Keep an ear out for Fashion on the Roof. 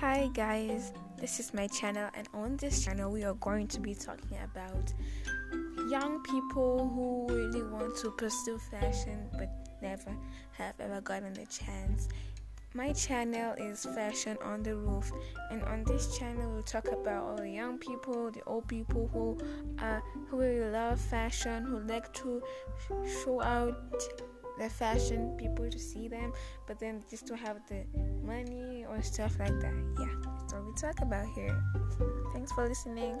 Hi guys, this is my channel, and on this channel we are going to be talking about young people who really want to pursue fashion but never have ever gotten the chance. My channel is Fashion on the Roof, and on this channel we'll talk about all the young people, the old people who really love fashion, who like to show out the fashion people to see them, but then just to have the money or stuff like that. Yeah, that's what we talk about here. Thanks for listening.